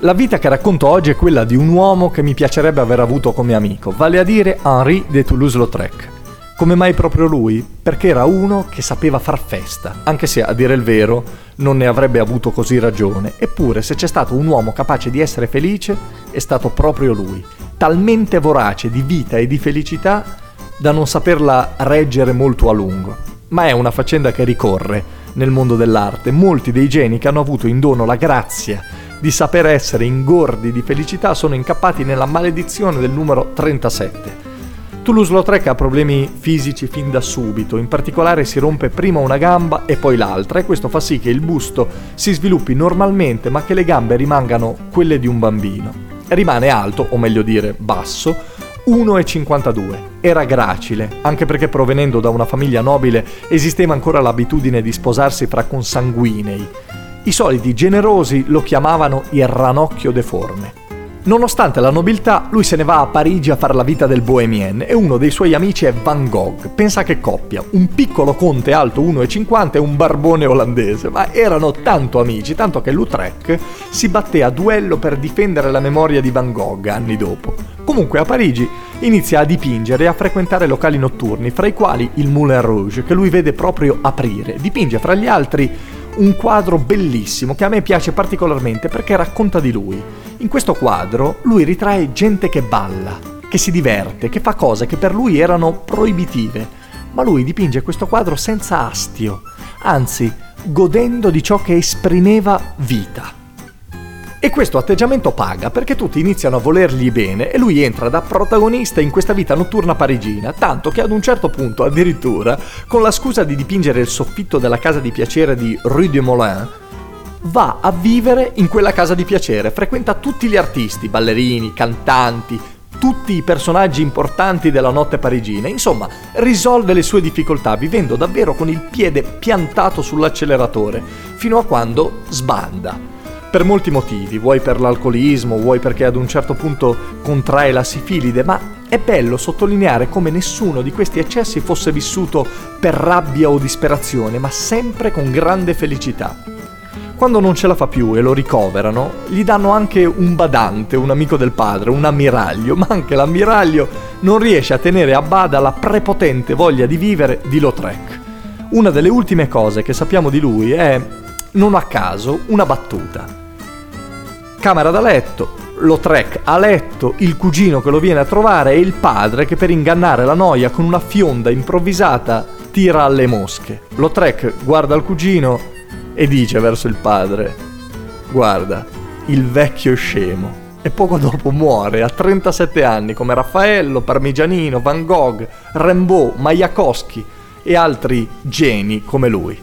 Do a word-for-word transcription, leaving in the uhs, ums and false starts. La vita che racconto oggi è quella di un uomo che mi piacerebbe aver avuto come amico, vale a dire Henri de Toulouse-Lautrec. Come mai proprio lui? Perché era uno che sapeva far festa, anche se, a dire il vero, non ne avrebbe avuto così ragione. Eppure, se c'è stato un uomo capace di essere felice, è stato proprio lui, talmente vorace di vita e di felicità da non saperla reggere molto a lungo. Ma è una faccenda che ricorre nel mondo dell'arte. Molti dei geni che hanno avuto in dono la grazia di saper essere ingordi di felicità sono incappati nella maledizione del numero trentasette. Toulouse-Lautrec ha problemi fisici fin da subito, in particolare si rompe prima una gamba e poi l'altra, e questo fa sì che il busto si sviluppi normalmente ma che le gambe rimangano quelle di un bambino. Rimane alto, o meglio dire basso, uno e cinquantadue. Era gracile, anche perché provenendo da una famiglia nobile esisteva ancora l'abitudine di sposarsi fra consanguinei. I soliti generosi lo chiamavano il ranocchio deforme. Nonostante la nobiltà, lui se ne va a Parigi a fare la vita del bohemien e uno dei suoi amici è Van Gogh. Pensa che coppia, un piccolo conte alto uno e cinquanta e un barbone olandese, ma erano tanto amici, tanto che Lautrec si batté a duello per difendere la memoria di Van Gogh anni dopo. Comunque a Parigi inizia a dipingere e a frequentare locali notturni, fra i quali il Moulin Rouge, che lui vede proprio aprire. Dipinge fra gli altri un quadro bellissimo che a me piace particolarmente perché racconta di lui. In questo quadro lui ritrae gente che balla, che si diverte, che fa cose che per lui erano proibitive, ma lui dipinge questo quadro senza astio, anzi godendo di ciò che esprimeva vita. E questo atteggiamento paga perché tutti iniziano a volergli bene e lui entra da protagonista in questa vita notturna parigina, tanto che ad un certo punto addirittura, con la scusa di dipingere il soffitto della casa di piacere di Rue de Molin, va a vivere in quella casa di piacere, frequenta tutti gli artisti, ballerini, cantanti, tutti i personaggi importanti della notte parigina, insomma, risolve le sue difficoltà vivendo davvero con il piede piantato sull'acceleratore, fino a quando sbanda. Per molti motivi, vuoi per l'alcolismo, vuoi perché ad un certo punto contrae la sifilide, ma è bello sottolineare come nessuno di questi eccessi fosse vissuto per rabbia o disperazione, ma sempre con grande felicità. Quando non ce la fa più e lo ricoverano, gli danno anche un badante, un amico del padre, un ammiraglio, ma anche l'ammiraglio non riesce a tenere a bada la prepotente voglia di vivere di Lautrec. Una delle ultime cose che sappiamo di lui è, non a caso, una battuta. Camera da letto, Lautrec a letto, il cugino che lo viene a trovare e il padre che per ingannare la noia con una fionda improvvisata tira alle mosche. Lautrec guarda il cugino e dice verso il padre: guarda, il vecchio scemo. E poco dopo muore a trentasette anni come Raffaello, Parmigianino, Van Gogh, Rimbaud, Mayakovsky e altri geni come lui.